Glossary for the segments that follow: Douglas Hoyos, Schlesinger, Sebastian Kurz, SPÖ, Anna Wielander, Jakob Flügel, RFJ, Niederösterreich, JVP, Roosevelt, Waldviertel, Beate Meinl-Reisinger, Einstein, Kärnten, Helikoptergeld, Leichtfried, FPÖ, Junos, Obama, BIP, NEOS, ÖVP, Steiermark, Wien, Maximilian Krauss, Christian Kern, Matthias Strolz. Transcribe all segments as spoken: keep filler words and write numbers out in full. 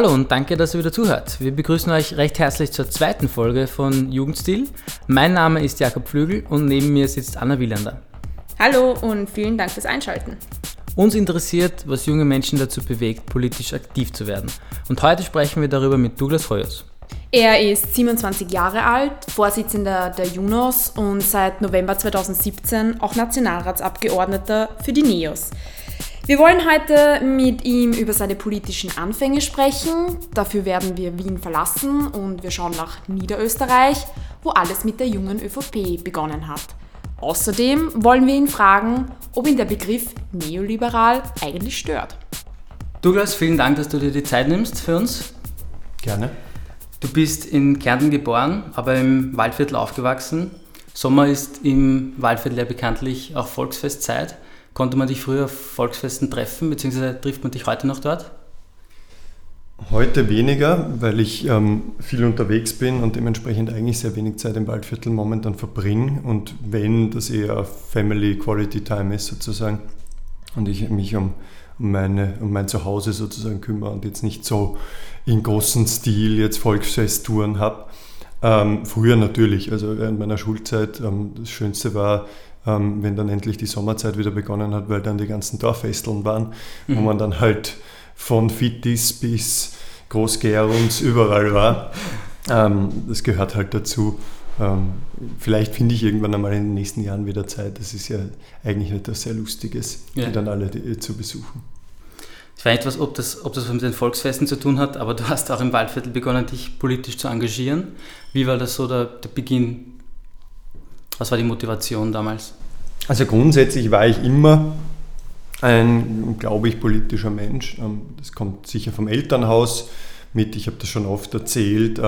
Hallo und danke, dass ihr wieder zuhört. Wir begrüßen euch recht herzlich zur zweiten Folge von Jugendstil. Mein Name ist Jakob Flügel und neben mir sitzt Anna Wielander. Hallo und vielen Dank fürs Einschalten. Uns interessiert, was junge Menschen dazu bewegt, politisch aktiv zu werden. Und heute sprechen wir darüber mit Douglas Hoyos. Er ist siebenundzwanzig Jahre alt, Vorsitzender der Junos und seit November zweitausendsiebzehn auch Nationalratsabgeordneter für die NEOS. Wir wollen heute mit ihm über seine politischen Anfänge sprechen. Dafür werden wir Wien verlassen und wir schauen nach Niederösterreich, wo alles mit der jungen ÖVP begonnen hat. Außerdem wollen wir ihn fragen, ob ihn der Begriff neoliberal eigentlich stört. Douglas, vielen Dank, dass du dir die Zeit nimmst für uns. Gerne. Du bist in Kärnten geboren, aber im Waldviertel aufgewachsen. Sommer ist im Waldviertel ja bekanntlich auch Volksfestzeit. Konnte man dich früher auf Volksfesten treffen, beziehungsweise trifft man dich heute noch dort? Heute weniger, weil ich ähm, viel unterwegs bin und dementsprechend eigentlich sehr wenig Zeit im Waldviertel momentan verbringe. Und wenn, das eher Family Quality Time ist sozusagen und ich mich um Meine, um mein Zuhause sozusagen kümmere und jetzt nicht so in großen Stil jetzt Volksfesttouren habe. Ähm, früher natürlich, also während meiner Schulzeit, ähm, das Schönste war, ähm, wenn dann endlich die Sommerzeit wieder begonnen hat, weil dann die ganzen Dorffesteln waren, mhm. wo man dann halt von Fittis bis Großgärums überall war. Ähm, das gehört halt dazu. Ähm, vielleicht finde ich irgendwann einmal in den nächsten Jahren wieder Zeit. Das ist ja eigentlich etwas sehr Lustiges, ja. die dann alle die, zu besuchen. Ich weiß nicht, was, ob das, ob das mit den Volksfesten zu tun hat, aber du hast auch im Waldviertel begonnen, dich politisch zu engagieren. Wie war das so der, der Beginn? Was war die Motivation damals? Also grundsätzlich war ich immer ein, glaube ich, politischer Mensch. Das kommt sicher vom Elternhaus mit. Ich habe das schon oft erzählt,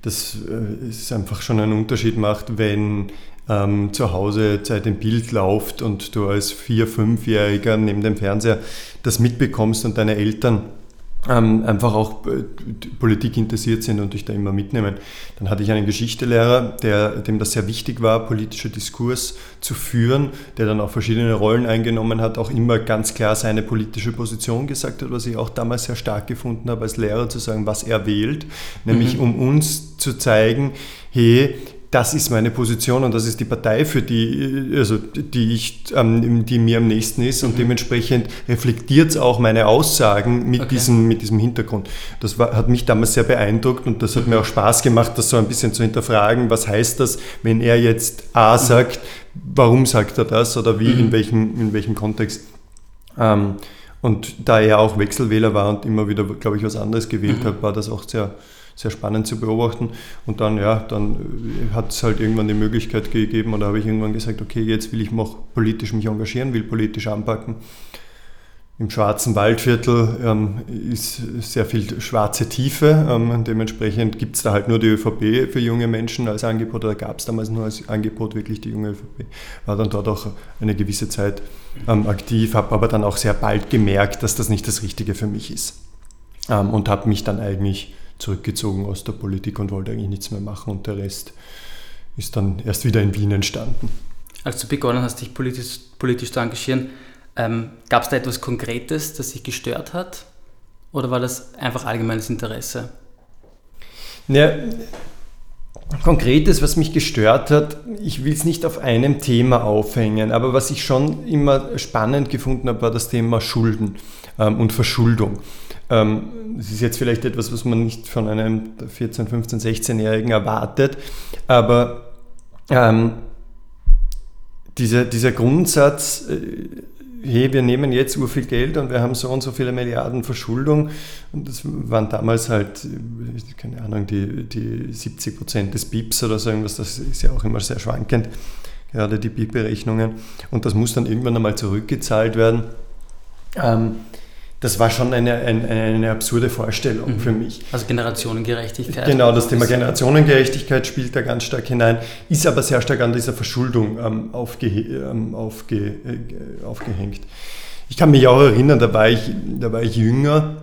dass es einfach schon einen Unterschied macht, wenn ähm, zu Hause Zeit im Bild läuft und du als vier-, fünfjähriger neben dem Fernseher das mitbekommst und deine Eltern ähm, einfach auch äh, Politik interessiert sind und dich da immer mitnehmen. Dann hatte ich einen Geschichtelehrer, der, dem das sehr wichtig war, politischer Diskurs zu führen, der dann auch verschiedene Rollen eingenommen hat, auch immer ganz klar seine politische Position gesagt hat, was ich auch damals sehr stark gefunden habe, als Lehrer zu sagen, was er wählt, nämlich mhm. um uns zu zeigen, hey, das ist meine Position und das ist die Partei, für die, also die, ich, die mir am nächsten ist. Und mhm. dementsprechend reflektiert es auch meine Aussagen mit, okay. diesem, mit diesem Hintergrund. Das war, hat mich damals sehr beeindruckt und das hat mhm. mir auch Spaß gemacht, das so ein bisschen zu hinterfragen. Was heißt das, wenn er jetzt A sagt, warum sagt er das oder wie, mhm. in welchem, in welchem Kontext? Ähm, und da er auch Wechselwähler war und immer wieder, glaube ich, was anderes gewählt mhm. hat, war das auch sehr... sehr spannend zu beobachten. Und dann, ja, dann hat es halt irgendwann die Möglichkeit gegeben, oder habe ich irgendwann gesagt, okay, jetzt will ich mich politisch mich engagieren, will politisch anpacken. Im schwarzen Waldviertel ähm, ist sehr viel schwarze Tiefe. Ähm, dementsprechend gibt es da halt nur die ÖVP für junge Menschen als Angebot, oder gab es damals nur als Angebot wirklich die junge ÖVP. War dann dort auch eine gewisse Zeit ähm, aktiv, habe aber dann auch sehr bald gemerkt, dass das nicht das Richtige für mich ist. Ähm, und habe mich dann eigentlich zurückgezogen aus der Politik und wollte eigentlich nichts mehr machen, und der Rest ist dann erst wieder in Wien entstanden. Als du begonnen hast, dich politisch, politisch zu engagieren, ähm, gab es da etwas Konkretes, das dich gestört hat, oder war das einfach allgemeines Interesse? Naja, Konkretes, was mich gestört hat, ich will es nicht auf einem Thema aufhängen, aber was ich schon immer spannend gefunden habe, war das Thema Schulden ähm, und Verschuldung. Das ist jetzt vielleicht etwas, was man nicht von einem vierzehn-, fünfzehn-, sechzehnjährigen erwartet, aber ähm, dieser, dieser Grundsatz, äh, hey, wir nehmen jetzt urviel Geld und wir haben so und so viele Milliarden Verschuldung, und das waren damals halt, keine Ahnung, die, die siebzig Prozent des B I Ps oder so irgendwas, das ist ja auch immer sehr schwankend, gerade die B I P-Berechnungen, und das muss dann irgendwann einmal zurückgezahlt werden. Ähm, Das war schon eine, eine, eine absurde Vorstellung mhm. für mich. Also Generationengerechtigkeit. Genau, das Thema Generationengerechtigkeit spielt da ganz stark hinein, ist aber sehr stark an dieser Verschuldung ähm, aufge, ähm, aufge, äh, aufgehängt. Ich kann mich auch erinnern, da war ich, da war ich jünger,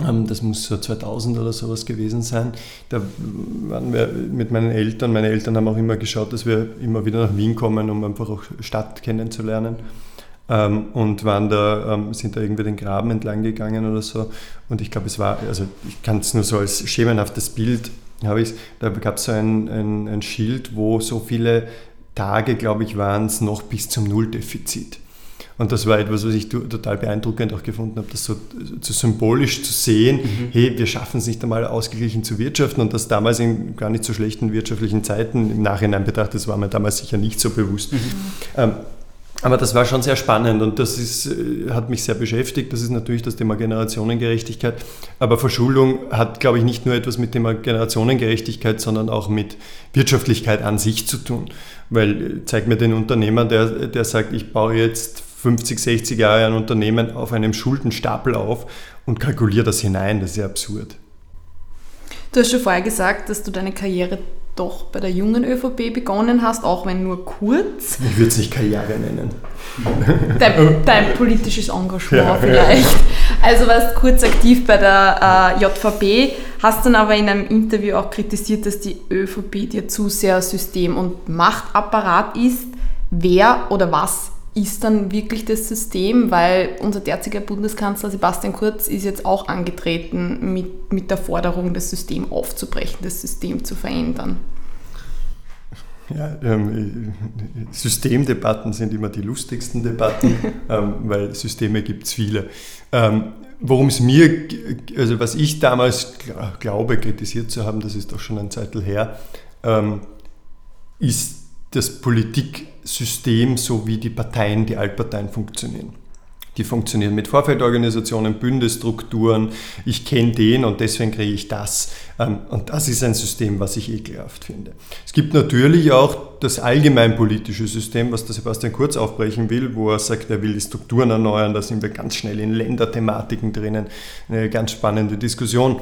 ähm, das muss so zweitausend oder sowas gewesen sein. Da waren wir mit meinen Eltern, meine Eltern haben auch immer geschaut, dass wir immer wieder nach Wien kommen, um einfach auch Stadt kennenzulernen. ähm, und waren da, ähm, sind da irgendwie den Graben entlang gegangen oder so. Und ich glaube, es war, also ich kann es nur so als schemenhaftes Bild, habe ich es, da gab es so ein, ein, ein Schild, wo so viele Tage, glaube ich, waren es noch bis zum Nulldefizit. Und das war etwas, was ich total beeindruckend auch gefunden habe, das so, so symbolisch zu sehen, mhm. hey, wir schaffen es nicht einmal ausgeglichen zu wirtschaften, und das damals in gar nicht so schlechten wirtschaftlichen Zeiten im Nachhinein betrachtet, das war mir damals sicher nicht so bewusst. Mhm. Ähm, aber das war schon sehr spannend, und das ist, hat mich sehr beschäftigt. Das ist natürlich das Thema Generationengerechtigkeit, aber Verschuldung hat, glaube ich, nicht nur etwas mit dem Thema Generationengerechtigkeit, sondern auch mit Wirtschaftlichkeit an sich zu tun, weil zeig mir den Unternehmer, der, der sagt, ich baue jetzt fünfzig, sechzig Jahre ein Unternehmen auf einem Schuldenstapel auf und kalkuliere das hinein. Das ist ja absurd. Du hast schon vorher gesagt, dass du deine Karriere doch bei der jungen ÖVP begonnen hast, auch wenn nur kurz. Ich würde es nicht Karriere nennen. Dein, dein politisches Engagement ja, vielleicht. Ja. Also warst kurz aktiv bei der äh, J V P, hast dann aber in einem Interview auch kritisiert, dass die ÖVP dir zu sehr System- und Machtapparat ist. Wer oder was ist dann wirklich das System, weil unser derzeitiger Bundeskanzler Sebastian Kurz ist jetzt auch angetreten mit, mit der Forderung, das System aufzubrechen, das System zu verändern. Ja, ähm, Systemdebatten sind immer die lustigsten Debatten, ähm, weil Systeme gibt es viele. Ähm, worum es mir, also was ich damals glaube, kritisiert zu haben, das ist doch schon ein Zeitl her, ähm, ist das Politiksystem sowie die Parteien, die Altparteien funktionieren. Die funktionieren mit Vorfeldorganisationen, Bündestrukturen, ich kenne den und deswegen kriege ich das. Und das ist ein System, was ich ekelhaft finde. Es gibt natürlich auch das allgemeinpolitische System, was der Sebastian Kurz aufbrechen will, wo er sagt, er will die Strukturen erneuern, da sind wir ganz schnell in Länderthematiken drinnen, eine ganz spannende Diskussion.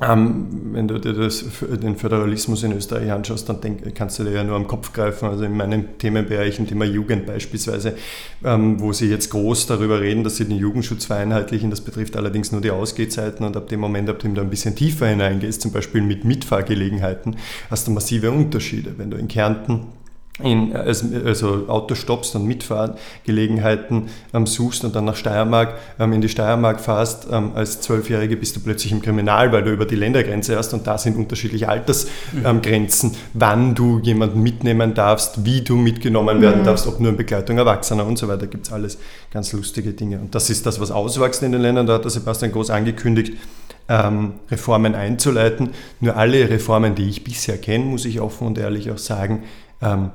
Um, wenn du dir das, den Föderalismus in Österreich anschaust, dann denk, kannst du dir ja nur am Kopf greifen. Also in meinem Themenbereich, im Thema Jugend beispielsweise, ähm, wo sie jetzt groß darüber reden, dass sie den Jugendschutz vereinheitlichen. Das betrifft allerdings nur die Ausgehzeiten, und ab dem Moment, ab dem du ein bisschen tiefer hineingehst, zum Beispiel mit Mitfahrgelegenheiten, hast du massive Unterschiede. Wenn du in Kärnten in, also Auto stoppst und Mitfahrgelegenheiten ähm, suchst und dann nach Steiermark, ähm, in die Steiermark fährst, ähm, als Zwölfjährige bist du plötzlich im Kriminal, weil du über die Ländergrenze hast, und da sind unterschiedliche Altersgrenzen, ähm, wann du jemanden mitnehmen darfst, wie du mitgenommen werden mhm. darfst, ob nur in Begleitung Erwachsener und so weiter, gibt es alles ganz lustige Dinge. Und das ist das, was auswächst in den Ländern. Da hat der Sebastian Kurz angekündigt, ähm, Reformen einzuleiten. Nur alle Reformen, die ich bisher kenne, muss ich offen und ehrlich auch sagen, ähm,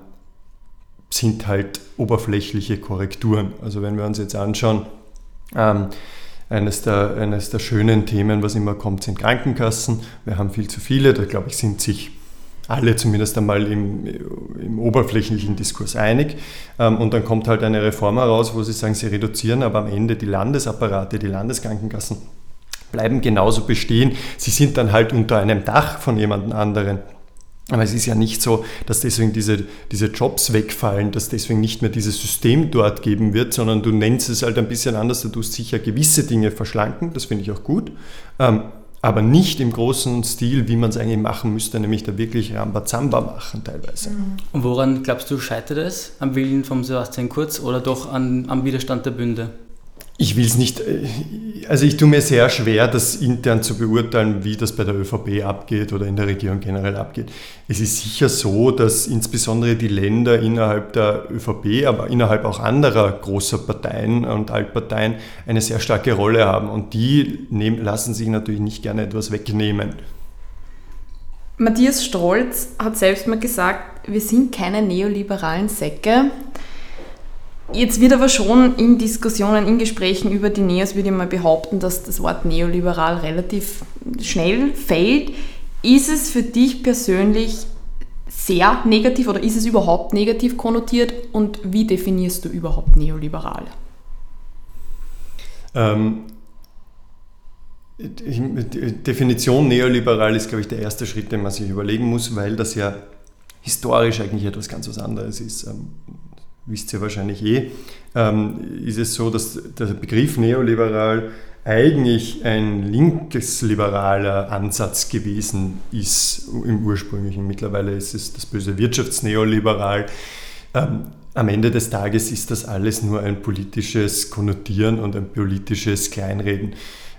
sind halt oberflächliche Korrekturen. Also wenn wir uns jetzt anschauen, ähm, eines der, eines der schönen Themen, was immer kommt, sind Krankenkassen. Wir haben viel zu viele, da glaube ich, sind sich alle zumindest einmal im, im oberflächlichen Diskurs einig. Ähm, und dann kommt halt eine Reform heraus, wo sie sagen, sie reduzieren, aber am Ende die Landesapparate, die Landeskrankenkassen bleiben genauso bestehen. Sie sind dann halt unter einem Dach von jemand anderen. Aber es ist ja nicht so, dass deswegen diese, diese Jobs wegfallen, dass deswegen nicht mehr dieses System dort geben wird, sondern du nennst es halt ein bisschen anders, du tust sicher gewisse Dinge verschlanken, das finde ich auch gut, ähm, aber nicht im großen Stil, wie man es eigentlich machen müsste, nämlich da wirklich Rambazamba machen teilweise. Und woran, glaubst du, scheitert es? Am Willen von Sebastian Kurz oder doch an, am Widerstand der Bünde? Ich will es nicht, also ich tue mir sehr schwer, das intern zu beurteilen, wie das bei der ÖVP abgeht oder in der Regierung generell abgeht. Es ist sicher so, dass insbesondere die Länder innerhalb der ÖVP, aber innerhalb auch anderer großer Parteien und Altparteien eine sehr starke Rolle haben, und die nehmen, lassen sich natürlich nicht gerne etwas wegnehmen. Matthias Strolz hat selbst mal gesagt, wir sind keine neoliberalen Säcke. Jetzt wird aber schon in Diskussionen, in Gesprächen über die NEOS, würde ich mal behaupten, dass das Wort neoliberal relativ schnell fällt. Ist es für dich persönlich sehr negativ oder ist es überhaupt negativ konnotiert, und wie definierst du überhaupt neoliberal? Ähm, die Definition neoliberal ist, glaube ich, der erste Schritt, den man sich überlegen muss, weil das ja historisch eigentlich etwas ganz was anderes ist. Wisst ihr wahrscheinlich eh, ähm, ist es so, dass der Begriff neoliberal eigentlich ein linkes-liberaler Ansatz gewesen ist im ursprünglichen. Mittlerweile ist es das böse Wirtschaftsneoliberal. Ähm, Am Ende des Tages ist das alles nur ein politisches Konnotieren und ein politisches Kleinreden.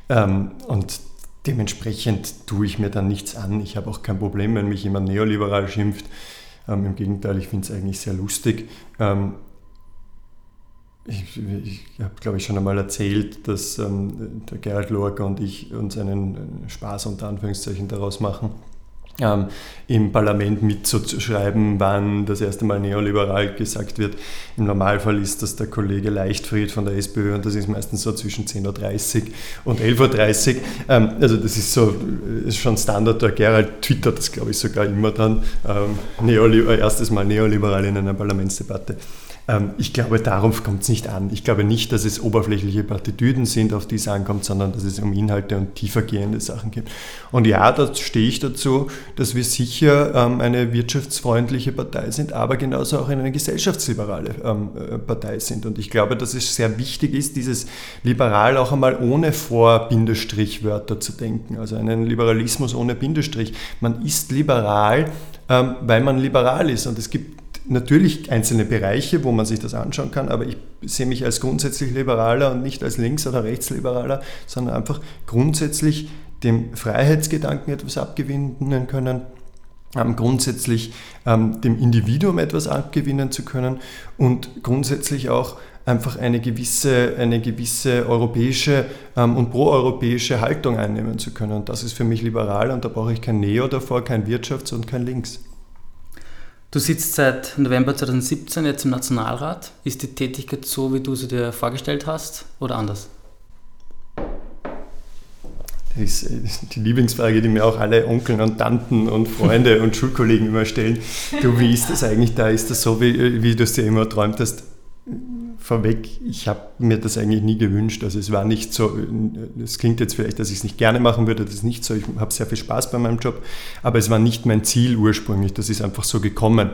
Ähm, und dementsprechend tue ich mir dann nichts an. Ich habe auch kein Problem, wenn mich jemand neoliberal schimpft. Ähm, im Gegenteil, ich finde es eigentlich sehr lustig. Ähm, ich ich habe, glaube ich, schon einmal erzählt, dass ähm, der Gerhard Lorca und ich uns einen Spaß unter Anführungszeichen daraus machen, ähm, im Parlament mitzuschreiben, wann das erste Mal neoliberal gesagt wird. Im Normalfall ist das der Kollege Leichtfried von der S P Ö und das ist meistens so zwischen zehn Uhr dreißig und elf Uhr dreißig. Ähm, also das ist so, ist schon Standard. Der Gerald twittert das, glaube ich, sogar immer dann. Ähm, Neoliber- erstes Mal neoliberal in einer Parlamentsdebatte. Ähm, ich glaube, darauf kommt es nicht an. Ich glaube nicht, dass es oberflächliche Plattitüden sind, auf die es ankommt, sondern dass es um Inhalte und tiefergehende Sachen geht. Und ja, da stehe ich dazu, dass wir sicher ähm, eine wirtschaftsfreundliche Partei sind, aber genauso auch eine gesellschaftsliberale ähm, Partei sind. Und ich glaube, dass es sehr wichtig ist, dieses liberal auch einmal ohne Vor-Bindestrich-Wörter zu denken. Also einen Liberalismus ohne Bindestrich. Man ist liberal, ähm, weil man liberal ist. Und es gibt natürlich einzelne Bereiche, wo man sich das anschauen kann, aber ich sehe mich als grundsätzlich Liberaler und nicht als Links- oder Rechtsliberaler, sondern einfach grundsätzlich dem Freiheitsgedanken etwas abgewinnen können, ähm, grundsätzlich ähm, dem Individuum etwas abgewinnen zu können und grundsätzlich auch einfach eine gewisse, eine gewisse europäische ähm, und proeuropäische Haltung einnehmen zu können. Und das ist für mich liberal und da brauche ich kein Neo davor, kein Wirtschafts- und kein Links. Du sitzt seit November zwanzig siebzehn jetzt im Nationalrat. Ist die Tätigkeit so, wie du sie dir vorgestellt hast, oder anders? Das ist die Lieblingsfrage, die mir auch alle Onkeln und Tanten und Freunde und Schulkollegen immer stellen. Du, wie ist das eigentlich da? Ist das so, wie, wie du es dir immer erträumt hast? Vorweg, ich habe mir das eigentlich nie gewünscht. Also es war nicht so, es klingt jetzt vielleicht, dass ich es nicht gerne machen würde, das ist nicht so. Ich habe sehr viel Spaß bei meinem Job, aber es war nicht mein Ziel ursprünglich. Das ist einfach so gekommen.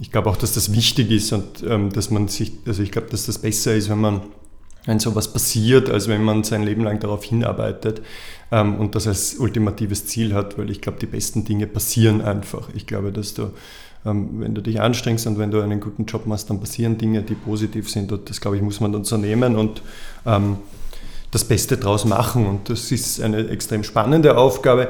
Ich glaube auch, dass das wichtig ist und dass man sich, also ich glaube, dass das besser ist, wenn man, wenn sowas passiert, als wenn man sein Leben lang darauf hinarbeitet und das als ultimatives Ziel hat, weil ich glaube, die besten Dinge passieren einfach. Ich glaube, dass du Wenn du dich anstrengst und wenn du einen guten Job machst, dann passieren Dinge, die positiv sind. Und das, glaube ich, muss man dann so nehmen und ähm, das Beste draus machen. Und das ist eine extrem spannende Aufgabe,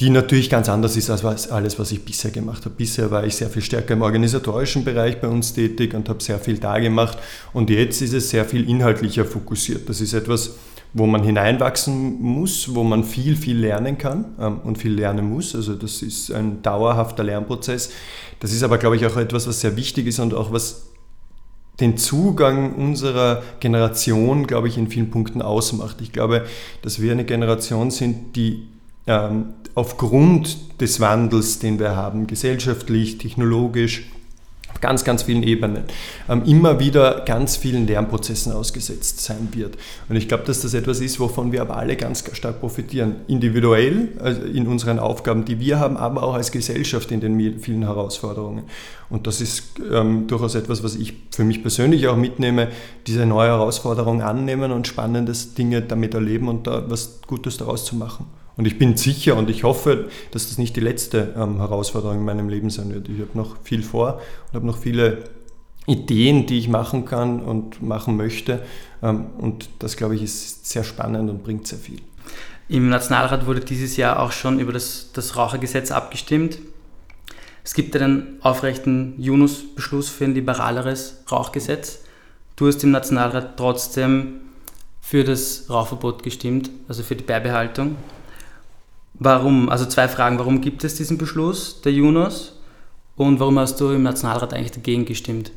die natürlich ganz anders ist als alles, was ich bisher gemacht habe. Bisher war ich sehr viel stärker im organisatorischen Bereich bei uns tätig und habe sehr viel da gemacht. Und jetzt ist es sehr viel inhaltlicher fokussiert. Das ist etwas, wo man hineinwachsen muss, wo man viel, viel lernen kann ähm, und viel lernen muss. Also das ist ein dauerhafter Lernprozess. Das ist aber, glaube ich, auch etwas, was sehr wichtig ist und auch was den Zugang unserer Generation, glaube ich, in vielen Punkten ausmacht. Ich glaube, dass wir eine Generation sind, die ähm, aufgrund des Wandels, den wir haben, gesellschaftlich, technologisch, auf ganz, ganz vielen Ebenen, ähm, immer wieder ganz vielen Lernprozessen ausgesetzt sein wird. Und ich glaube, dass das etwas ist, wovon wir aber alle ganz stark profitieren, individuell, also in unseren Aufgaben, die wir haben, aber auch als Gesellschaft in den vielen Herausforderungen. Und das ist ähm, durchaus etwas, was ich für mich persönlich auch mitnehme, diese neue Herausforderung annehmen und spannende Dinge damit erleben und da was Gutes daraus zu machen. Und ich bin sicher und ich hoffe, dass das nicht die letzte ähm, Herausforderung in meinem Leben sein wird. Ich habe noch viel vor und habe noch viele Ideen, die ich machen kann und machen möchte. Ähm, und das, glaube ich, ist sehr spannend und bringt sehr viel. Im Nationalrat wurde dieses Jahr auch schon über das, das Rauchergesetz abgestimmt. Es gibt einen aufrechten Junos-Beschluss für ein liberaleres Rauchgesetz. Du hast im Nationalrat trotzdem für das Rauchverbot gestimmt, also für die Beibehaltung. Warum? Also zwei Fragen. Warum gibt es diesen Beschluss der Junos und warum hast du im Nationalrat eigentlich dagegen gestimmt?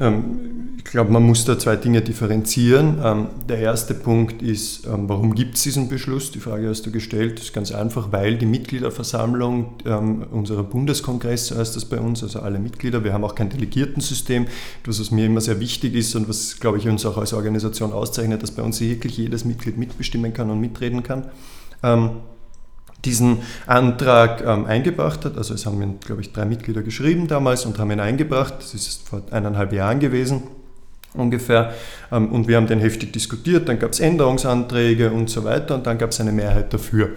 Ähm, ich glaube, man muss da zwei Dinge differenzieren. Ähm, der erste Punkt ist, ähm, warum gibt es diesen Beschluss? Die Frage hast du gestellt. Das ist ganz einfach, weil die Mitgliederversammlung, ähm, unser Bundeskongress heißt das bei uns, also alle Mitglieder, wir haben auch kein Delegiertensystem, das, was mir immer sehr wichtig ist und was, glaube ich, uns auch als Organisation auszeichnet, dass bei uns wirklich jedes Mitglied mitbestimmen kann und mitreden kann. Ähm, diesen Antrag ähm, eingebracht hat. Also es haben, glaube ich, drei Mitglieder geschrieben damals und haben ihn eingebracht. Das ist vor eineinhalb Jahren gewesen ungefähr. Ähm, und wir haben den heftig diskutiert. Dann gab es Änderungsanträge und so weiter. Und dann gab es eine Mehrheit dafür.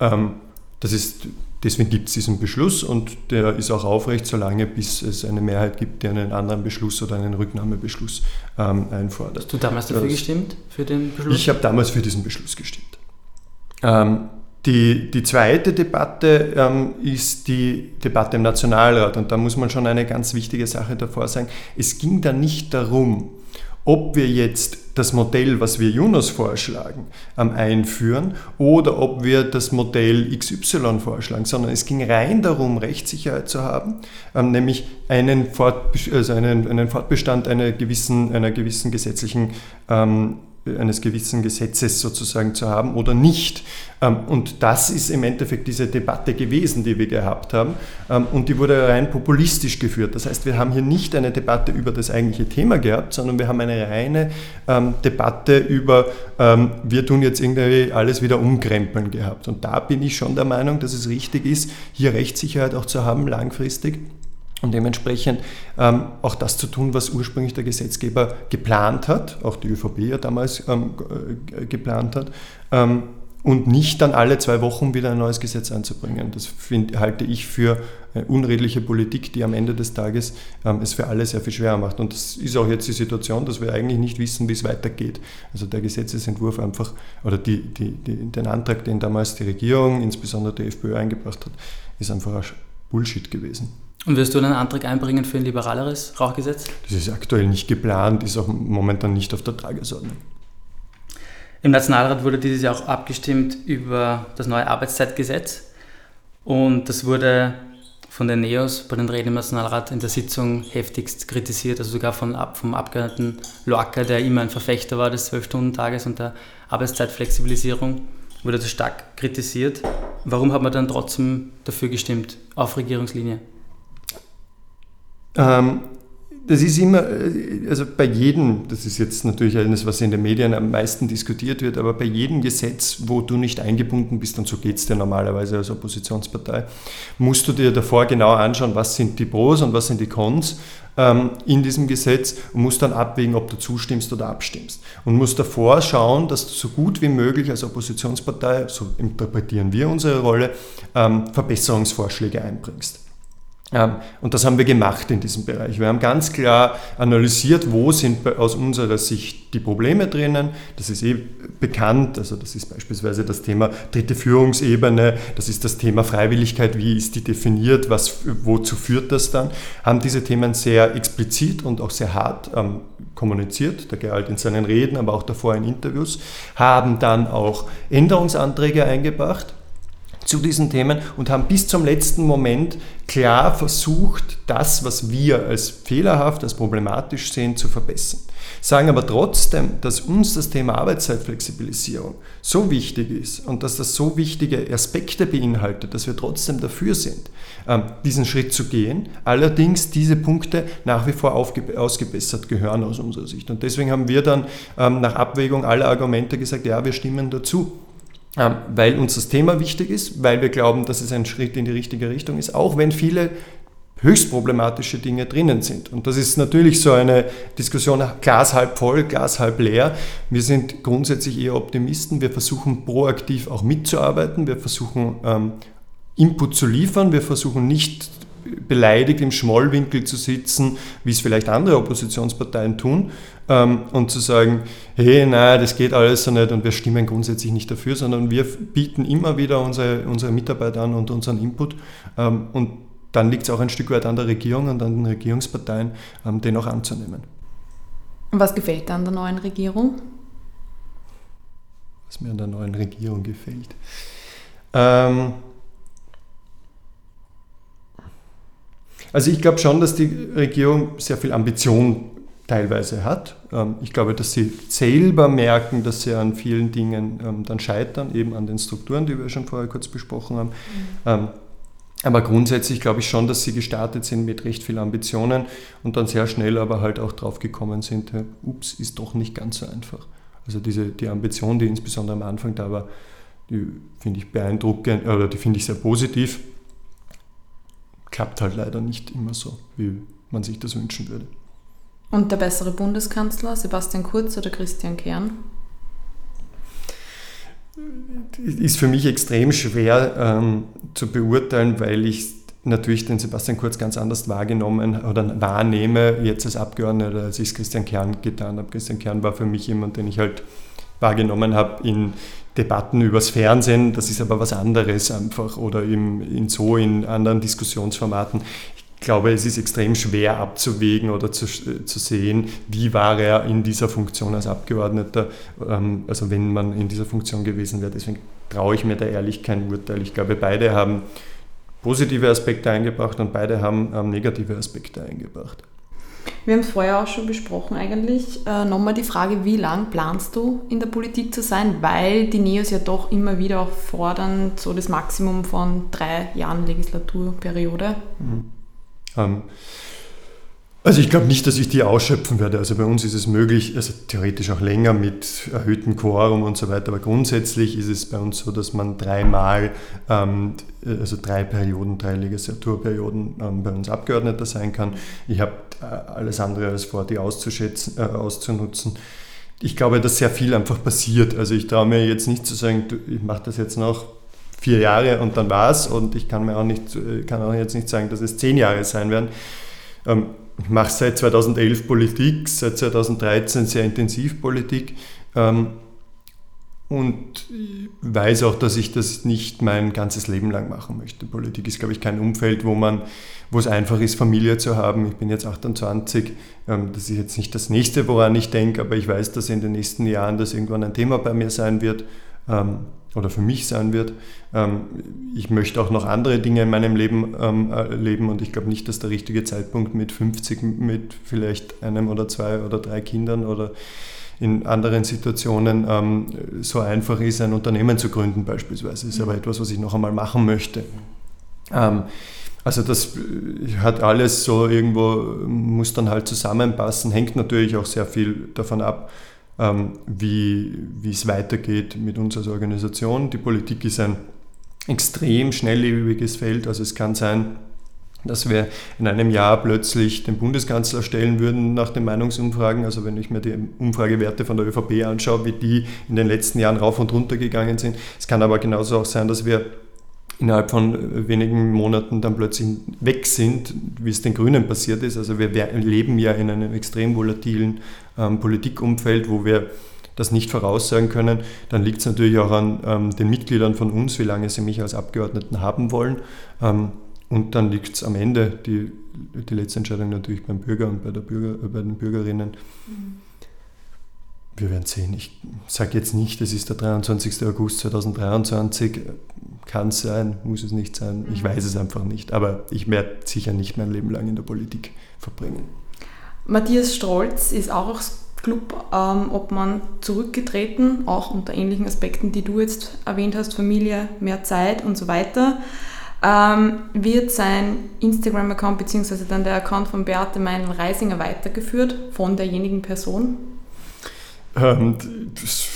Ähm, das ist Deswegen gibt es diesen Beschluss und der ist auch aufrecht, solange bis es eine Mehrheit gibt, die einen anderen Beschluss oder einen Rücknahmebeschluss ähm, einfordert. Hast du damals dafür das, gestimmt, für den Beschluss? Ich habe damals für diesen Beschluss gestimmt. Ähm, die, die zweite Debatte ähm, ist die Debatte im Nationalrat und da muss man schon eine ganz wichtige Sache davor sagen. Es ging da nicht darum, ob wir jetzt das Modell, was wir Junos vorschlagen, einführen oder ob wir das Modell X Y vorschlagen, sondern es ging rein darum, Rechtssicherheit zu haben, nämlich einen Fortbestand einer gewissen, einer gewissen gesetzlichen, eines gewissen Gesetzes sozusagen zu haben oder nicht. Und das ist im Endeffekt diese Debatte gewesen, die wir gehabt haben. Und die wurde rein populistisch geführt. Das heißt, wir haben hier nicht eine Debatte über das eigentliche Thema gehabt, sondern wir haben eine reine ähm, Debatte über, ähm, wir tun jetzt irgendwie alles wieder umkrempeln gehabt. Und da bin ich schon der Meinung, dass es richtig ist, hier Rechtssicherheit auch zu haben, langfristig. Und dementsprechend ähm, auch das zu tun, was ursprünglich der Gesetzgeber geplant hat, auch die ÖVP ja damals ähm, äh, geplant hat, ähm, und nicht dann alle zwei Wochen wieder ein neues Gesetz einzubringen. Das find, halte ich für eine unredliche Politik, die am Ende des Tages ähm, es für alle sehr viel schwerer macht. Und das ist auch jetzt die Situation, dass wir eigentlich nicht wissen, wie es weitergeht. Also der Gesetzesentwurf einfach, oder die, die, die, den Antrag, den damals die Regierung, insbesondere die FPÖ, eingebracht hat, ist einfach ein Bullshit gewesen. Und wirst du einen Antrag einbringen für ein liberaleres Rauchgesetz? Das ist aktuell nicht geplant, ist auch momentan nicht auf der Tagesordnung. Im Nationalrat wurde dieses Jahr auch abgestimmt über das neue Arbeitszeitgesetz und das wurde von den NEOS bei den Reden im Nationalrat in der Sitzung heftigst kritisiert, also sogar von, vom Abgeordneten Lorca, der immer ein Verfechter war des zwölf-Stunden-Tages und der Arbeitszeitflexibilisierung, wurde das stark kritisiert. Warum hat man dann trotzdem dafür gestimmt, auf Regierungslinie? Ähm. Das ist immer, also bei jedem, das ist jetzt natürlich eines, was in den Medien am meisten diskutiert wird, aber bei jedem Gesetz, wo du nicht eingebunden bist, und so geht es dir normalerweise als Oppositionspartei, musst du dir davor genau anschauen, was sind die Pros und was sind die Cons ähm, in diesem Gesetz und musst dann abwägen, ob du zustimmst oder abstimmst. Und musst davor schauen, dass du so gut wie möglich als Oppositionspartei, so interpretieren wir unsere Rolle, ähm, Verbesserungsvorschläge einbringst. Und das haben wir gemacht in diesem Bereich. Wir haben ganz klar analysiert, wo sind aus unserer Sicht die Probleme drinnen. Das ist eh bekannt, also das ist beispielsweise das Thema dritte Führungsebene, das ist das Thema Freiwilligkeit, wie ist die definiert, was, wozu führt das dann. Haben diese Themen sehr explizit und auch sehr hart ähm, kommuniziert, der Gerald in seinen Reden, aber auch davor in Interviews, haben dann auch Änderungsanträge eingebracht zu diesen Themen und haben bis zum letzten Moment klar versucht, das, was wir als fehlerhaft, als problematisch sehen, zu verbessern. Sagen aber trotzdem, dass uns das Thema Arbeitszeitflexibilisierung so wichtig ist und dass das so wichtige Aspekte beinhaltet, dass wir trotzdem dafür sind, diesen Schritt zu gehen. Allerdings diese Punkte nach wie vor aufge- ausgebessert gehören aus unserer Sicht. Und deswegen haben wir dann nach Abwägung aller Argumente gesagt, ja, wir stimmen dazu. Weil uns das Thema wichtig ist, weil wir glauben, dass es ein Schritt in die richtige Richtung ist, auch wenn viele höchst problematische Dinge drinnen sind. Und das ist natürlich so eine Diskussion, Glas halb voll, Glas halb leer. Wir sind grundsätzlich eher Optimisten, wir versuchen proaktiv auch mitzuarbeiten, wir versuchen ähm, Input zu liefern, wir versuchen nicht beleidigt im Schmollwinkel zu sitzen, wie es vielleicht andere Oppositionsparteien tun, ähm, und zu sagen, hey, nein, das geht alles so nicht und wir stimmen grundsätzlich nicht dafür, sondern wir bieten immer wieder unsere, unsere Mitarbeit an und unseren Input, ähm, und dann liegt es auch ein Stück weit an der Regierung und an den Regierungsparteien, ähm, den auch anzunehmen. Was gefällt dir an der neuen Regierung? Was mir an der neuen Regierung gefällt? Ähm... Also ich glaube schon, dass die Regierung sehr viel Ambition teilweise hat. Ich glaube, dass sie selber merken, dass sie an vielen Dingen dann scheitern, eben an den Strukturen, die wir schon vorher kurz besprochen haben. Aber grundsätzlich glaube ich schon, dass sie gestartet sind mit recht viel Ambitionen und dann sehr schnell aber halt auch drauf gekommen sind, ups, ist doch nicht ganz so einfach. Also diese, die Ambition, die insbesondere am Anfang da war, die finde ich beeindruckend, oder die finde ich sehr positiv. Klappt halt leider nicht immer so, wie man sich das wünschen würde. Und der bessere Bundeskanzler, Sebastian Kurz oder Christian Kern? ist für mich extrem schwer ähm, zu beurteilen, weil ich natürlich den Sebastian Kurz ganz anders wahrgenommen oder wahrnehme jetzt als Abgeordneter, als ich es Christian Kern getan habe. Christian Kern war für mich jemand, den ich halt wahrgenommen habe in Debatten übers Fernsehen, das ist aber was anderes einfach, oder im, in so in anderen Diskussionsformaten. Ich glaube, es ist extrem schwer abzuwägen oder zu, zu sehen, wie war er in dieser Funktion als Abgeordneter, ähm, also wenn man in dieser Funktion gewesen wäre. Deswegen traue ich mir da ehrlich kein Urteil. Ich glaube, beide haben positive Aspekte eingebracht und beide haben ähm, negative Aspekte eingebracht. Wir haben es vorher auch schon besprochen eigentlich. Äh, nochmal die Frage, wie lange planst du in der Politik zu sein? Weil die NEOS ja doch immer wieder auch fordern, so das Maximum von drei Jahren Legislaturperiode. Mhm. Ähm, also ich glaube nicht, dass ich die ausschöpfen werde. Also bei uns ist es möglich, also theoretisch auch länger mit erhöhtem Quorum und so weiter, aber grundsätzlich ist es bei uns so, dass man dreimal, ähm, also drei Perioden, drei Legislaturperioden ähm, bei uns Abgeordneter sein kann. Ich habe alles andere als vor, die auszuschätzen, äh, auszunutzen. Ich glaube, dass sehr viel einfach passiert. Also ich traue mir jetzt nicht zu sagen, du, ich mache das jetzt noch vier Jahre und dann war's, und ich kann mir auch nicht, kann auch jetzt nicht sagen, dass es zehn Jahre sein werden. Ähm, ich mache seit zweitausendelf Politik, seit zweitausenddreizehn sehr intensiv Politik ähm, und weiß auch, dass ich das nicht mein ganzes Leben lang machen möchte. Politik ist, glaube ich, kein Umfeld, wo man, wo es einfach ist, Familie zu haben. Ich bin jetzt achtundzwanzig, ähm, das ist jetzt nicht das Nächste, woran ich denke, aber ich weiß, dass in den nächsten Jahren das irgendwann ein Thema bei mir sein wird. Ähm, oder für mich sein wird. Ich möchte auch noch andere Dinge in meinem Leben erleben und ich glaube nicht, dass der richtige Zeitpunkt mit fünfzig, mit vielleicht einem oder zwei oder drei Kindern oder in anderen Situationen so einfach ist, ein Unternehmen zu gründen beispielsweise. Das ist aber etwas, was ich noch einmal machen möchte. Also das hat alles so irgendwo, muss dann halt zusammenpassen, hängt natürlich auch sehr viel davon ab, wie, wie es weitergeht mit uns als Organisation. Die Politik ist ein extrem schnelllebiges Feld. Also es kann sein, dass wir in einem Jahr plötzlich den Bundeskanzler stellen würden nach den Meinungsumfragen. Also wenn ich mir die Umfragewerte von der ÖVP anschaue, wie die in den letzten Jahren rauf und runter gegangen sind. Es kann aber genauso auch sein, dass wir innerhalb von wenigen Monaten dann plötzlich weg sind, wie es den Grünen passiert ist. Also wir leben ja in einem extrem volatilen ähm, Politikumfeld, wo wir das nicht voraussagen können. Dann liegt es natürlich auch an ähm, den Mitgliedern von uns, wie lange sie mich als Abgeordneten haben wollen. Ähm, und dann liegt es am Ende, die, die letzte Entscheidung natürlich beim Bürger und bei, der Bürger, äh, bei den Bürgerinnen. Mhm. Wir werden sehen. Ich sage jetzt nicht, es ist der dreiundzwanzigster August zweitausenddreiundzwanzig. Kann es sein, muss es nicht sein. Ich weiß es einfach nicht. Aber ich werde sicher nicht mein Leben lang in der Politik verbringen. Matthias Strolz ist auch aus Club-Obmann zurückgetreten, auch unter ähnlichen Aspekten, die du jetzt erwähnt hast, Familie, mehr Zeit und so weiter. Ähm, wird sein Instagram-Account bzw. dann der Account von Beate Meinl-Reisinger weitergeführt von derjenigen Person? Ähm, das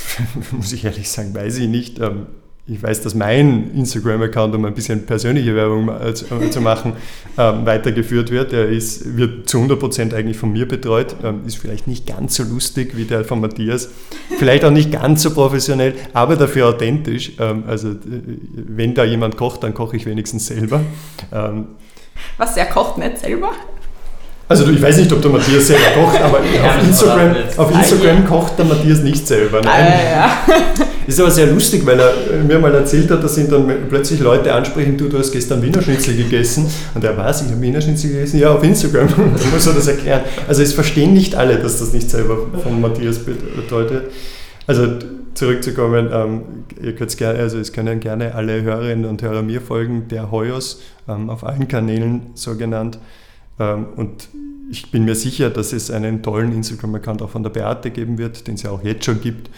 muss ich ehrlich sagen, weiß ich nicht. Ähm, ich weiß, dass mein Instagram-Account, um ein bisschen persönliche Werbung zu machen, ähm, weitergeführt wird. Er ist, wird zu hundert Prozent eigentlich von mir betreut. Ähm, ist vielleicht nicht ganz so lustig wie der von Matthias. Vielleicht auch nicht ganz so professionell, aber dafür authentisch. Ähm, also äh, wenn da jemand kocht, dann koche ich wenigstens selber. Ähm, Was, er kocht nicht selber? Also ich weiß nicht, ob der Matthias selber kocht, aber auf Instagram, auf Instagram kocht der Matthias nicht selber. Nein. Ah, ja, ja. Ist aber sehr lustig, weil er mir mal erzählt hat, dass ihn dann plötzlich Leute ansprechen, du, du hast gestern Wiener Schnitzel gegessen. Und er weiß, ich habe Wiener Schnitzel gegessen, ja, auf Instagram. Da muss er das erklären. Also es verstehen nicht alle, dass das nicht selber von Matthias bedeutet. Also zurückzukommen, ähm, ihr könnt gerne, also es können gerne alle Hörerinnen und Hörer mir folgen, der Hoyos, ähm, auf allen Kanälen so genannt. Und ich bin mir sicher, dass es einen tollen Instagram-Account auch von der Beate geben wird, den es ja auch jetzt schon gibt.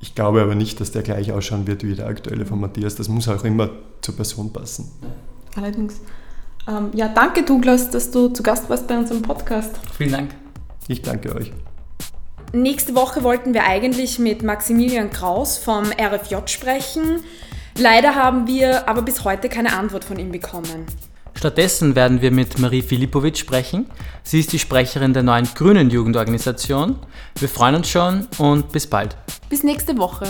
Ich glaube aber nicht, dass der gleich ausschauen wird wie der aktuelle von Matthias. Das muss auch immer zur Person passen. Allerdings. Ähm, ja, danke Douglas, dass du zu Gast warst bei unserem Podcast. Vielen Dank. Ich danke euch. Nächste Woche wollten wir eigentlich mit Maximilian Krauss vom R F J sprechen. Leider haben wir aber bis heute keine Antwort von ihm bekommen. Stattdessen werden wir mit Marie Filipovic sprechen. Sie ist die Sprecherin der neuen Grünen Jugendorganisation. Wir freuen uns schon und bis bald. Bis nächste Woche.